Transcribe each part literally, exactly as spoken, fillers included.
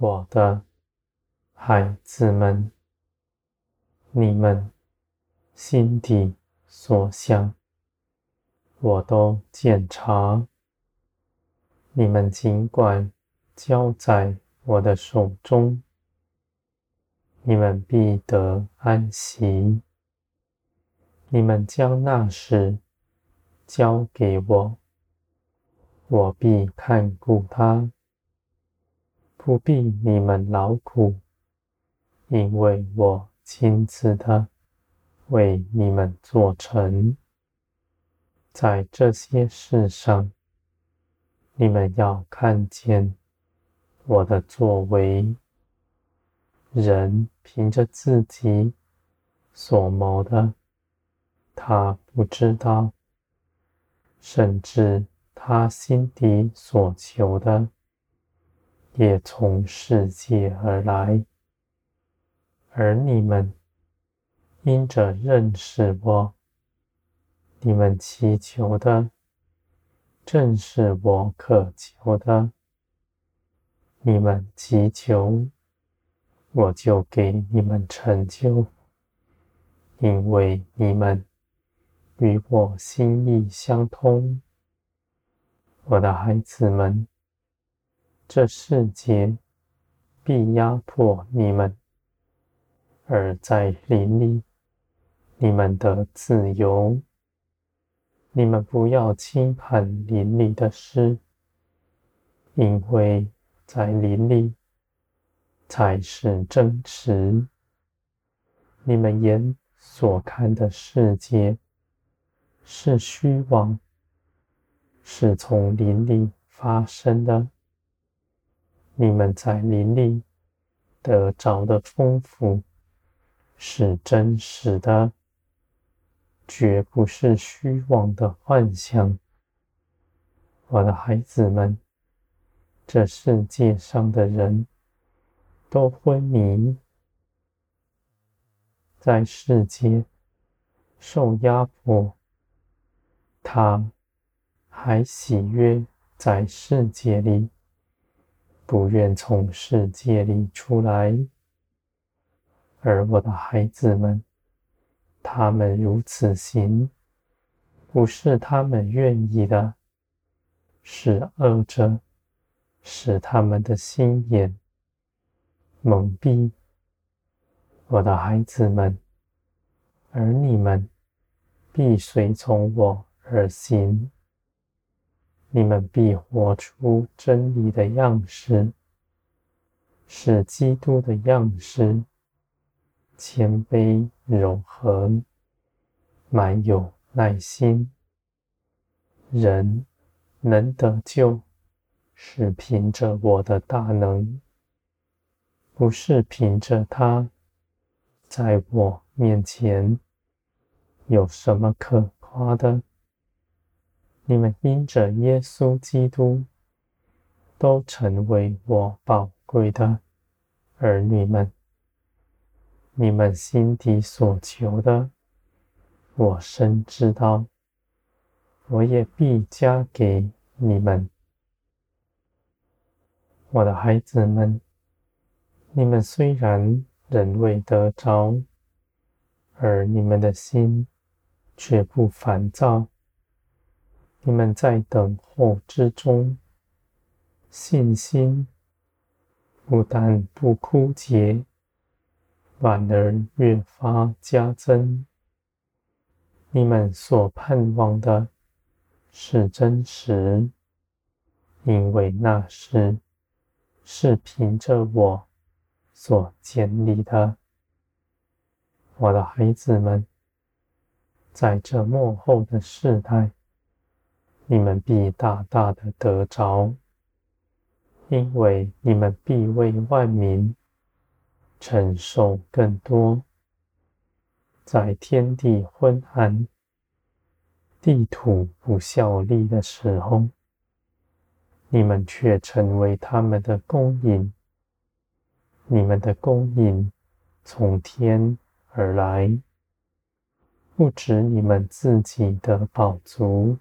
我的孩子们，你们心底所想，我都检查。你们尽管交在我的手中，你们必得安息。你们将那事交给我，我必看顾他，不必你们劳苦，因为我亲自的为你们做成。在这些事上，你们要看见我的作为。人凭着自己所谋的，他不知道；甚至他心底所求的，也从世界而来。而你们因着认识我，你们祈求的正是我渴求的。你们祈求，我就给你们成就，因为你们与我心意相通。我的孩子们，这世界必压迫你们，而在灵里你们的自由。你们不要轻判邻里的事，因为在邻里才是真实。你们眼所看的世界是虚妄，是从邻里发生的。你们在邻里得着的丰富是真实的，绝不是虚妄的幻想。我的孩子们，这世界上的人都昏迷，在世界受压迫，他还喜悦在世界里，不愿从世界里出来。而我的孩子们，他们如此行，不是他们愿意的，是恶者使他们的心眼蒙蔽。我的孩子们，而你们必随从我而行，你们必活出真理的样式，是基督的样式，谦卑柔和，满有耐心。人能得救，是凭着我的大能，不是凭着他在我面前有什么可夸的。你们因着耶稣基督都成为我宝贵的儿女们，你们心底所求的，我深知道，我也必加给你们。我的孩子们，你们虽然仍未得着，而你们的心却不烦躁。你们在等候之中，信心不但不枯竭，反而越发加增。你们所盼望的是真实，因为那时是凭着我所建立的。我的孩子们，在这末后的世代，你们必大大的得着，因为你们必为万民承受更多。在天地昏暗、地土不效力的时候，你们却成为他们的供应。你们的供应从天而来，不止你们自己的饱足，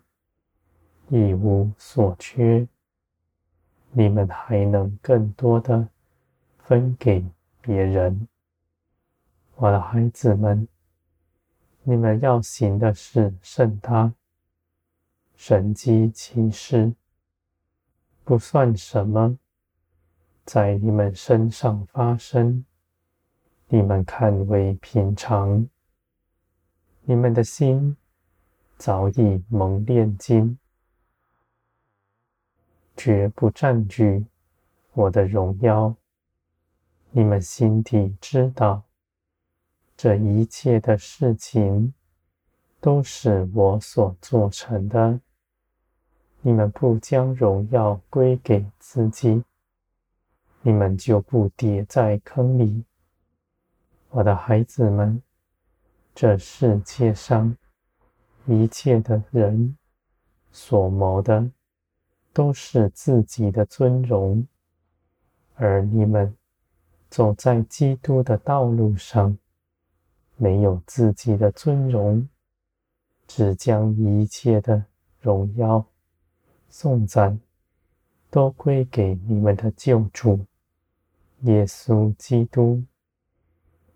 一无所缺，你们还能更多的分给别人。我的孩子们，你们要行的是胜他，神迹奇事不算什么，在你们身上发生，你们看为平常。你们的心早已蒙炼金，绝不占据我的荣耀。你们心底知道，这一切的事情都是我所做成的。你们不将荣耀归给自己，你们就不跌在坑里。我的孩子们，这世界上一切的人所谋的都是自己的尊荣，而你们走在基督的道路上，没有自己的尊荣，只将一切的荣耀颂赞都归给你们的救主耶稣基督。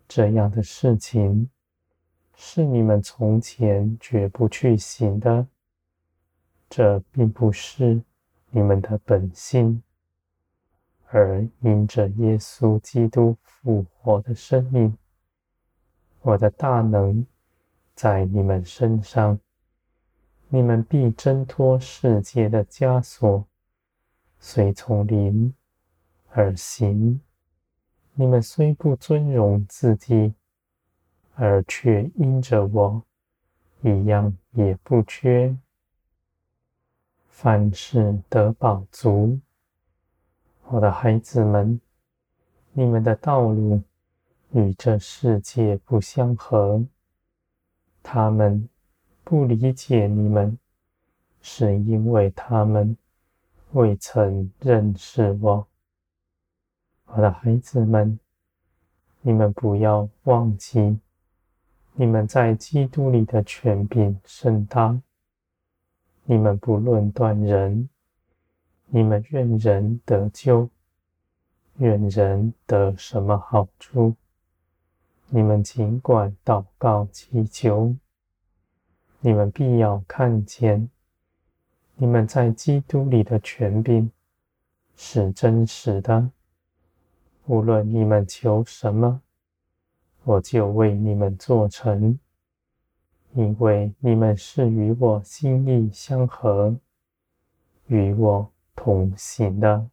这样的事情是你们从前绝不去行的，这并不是你们的本性，而因着耶稣基督复活的生命，我的大能在你们身上，你们必挣脱世界的枷锁，随从灵而行。你们虽不尊荣自己，而却因着我一样也不缺。凡事得饱足，我的孩子们，你们的道路与这世界不相合，他们不理解你们，是因为他们未曾认识我。我的孩子们，你们不要忘记你们在基督里的权柄甚大。你们不论断人，你们愿人得救，愿人得什么好处？你们尽管祷告祈求，你们必要看见你们在基督里的权柄是真实的。无论你们求什么，我就为你们做成，因为你们是与我心意相合，与我同行的。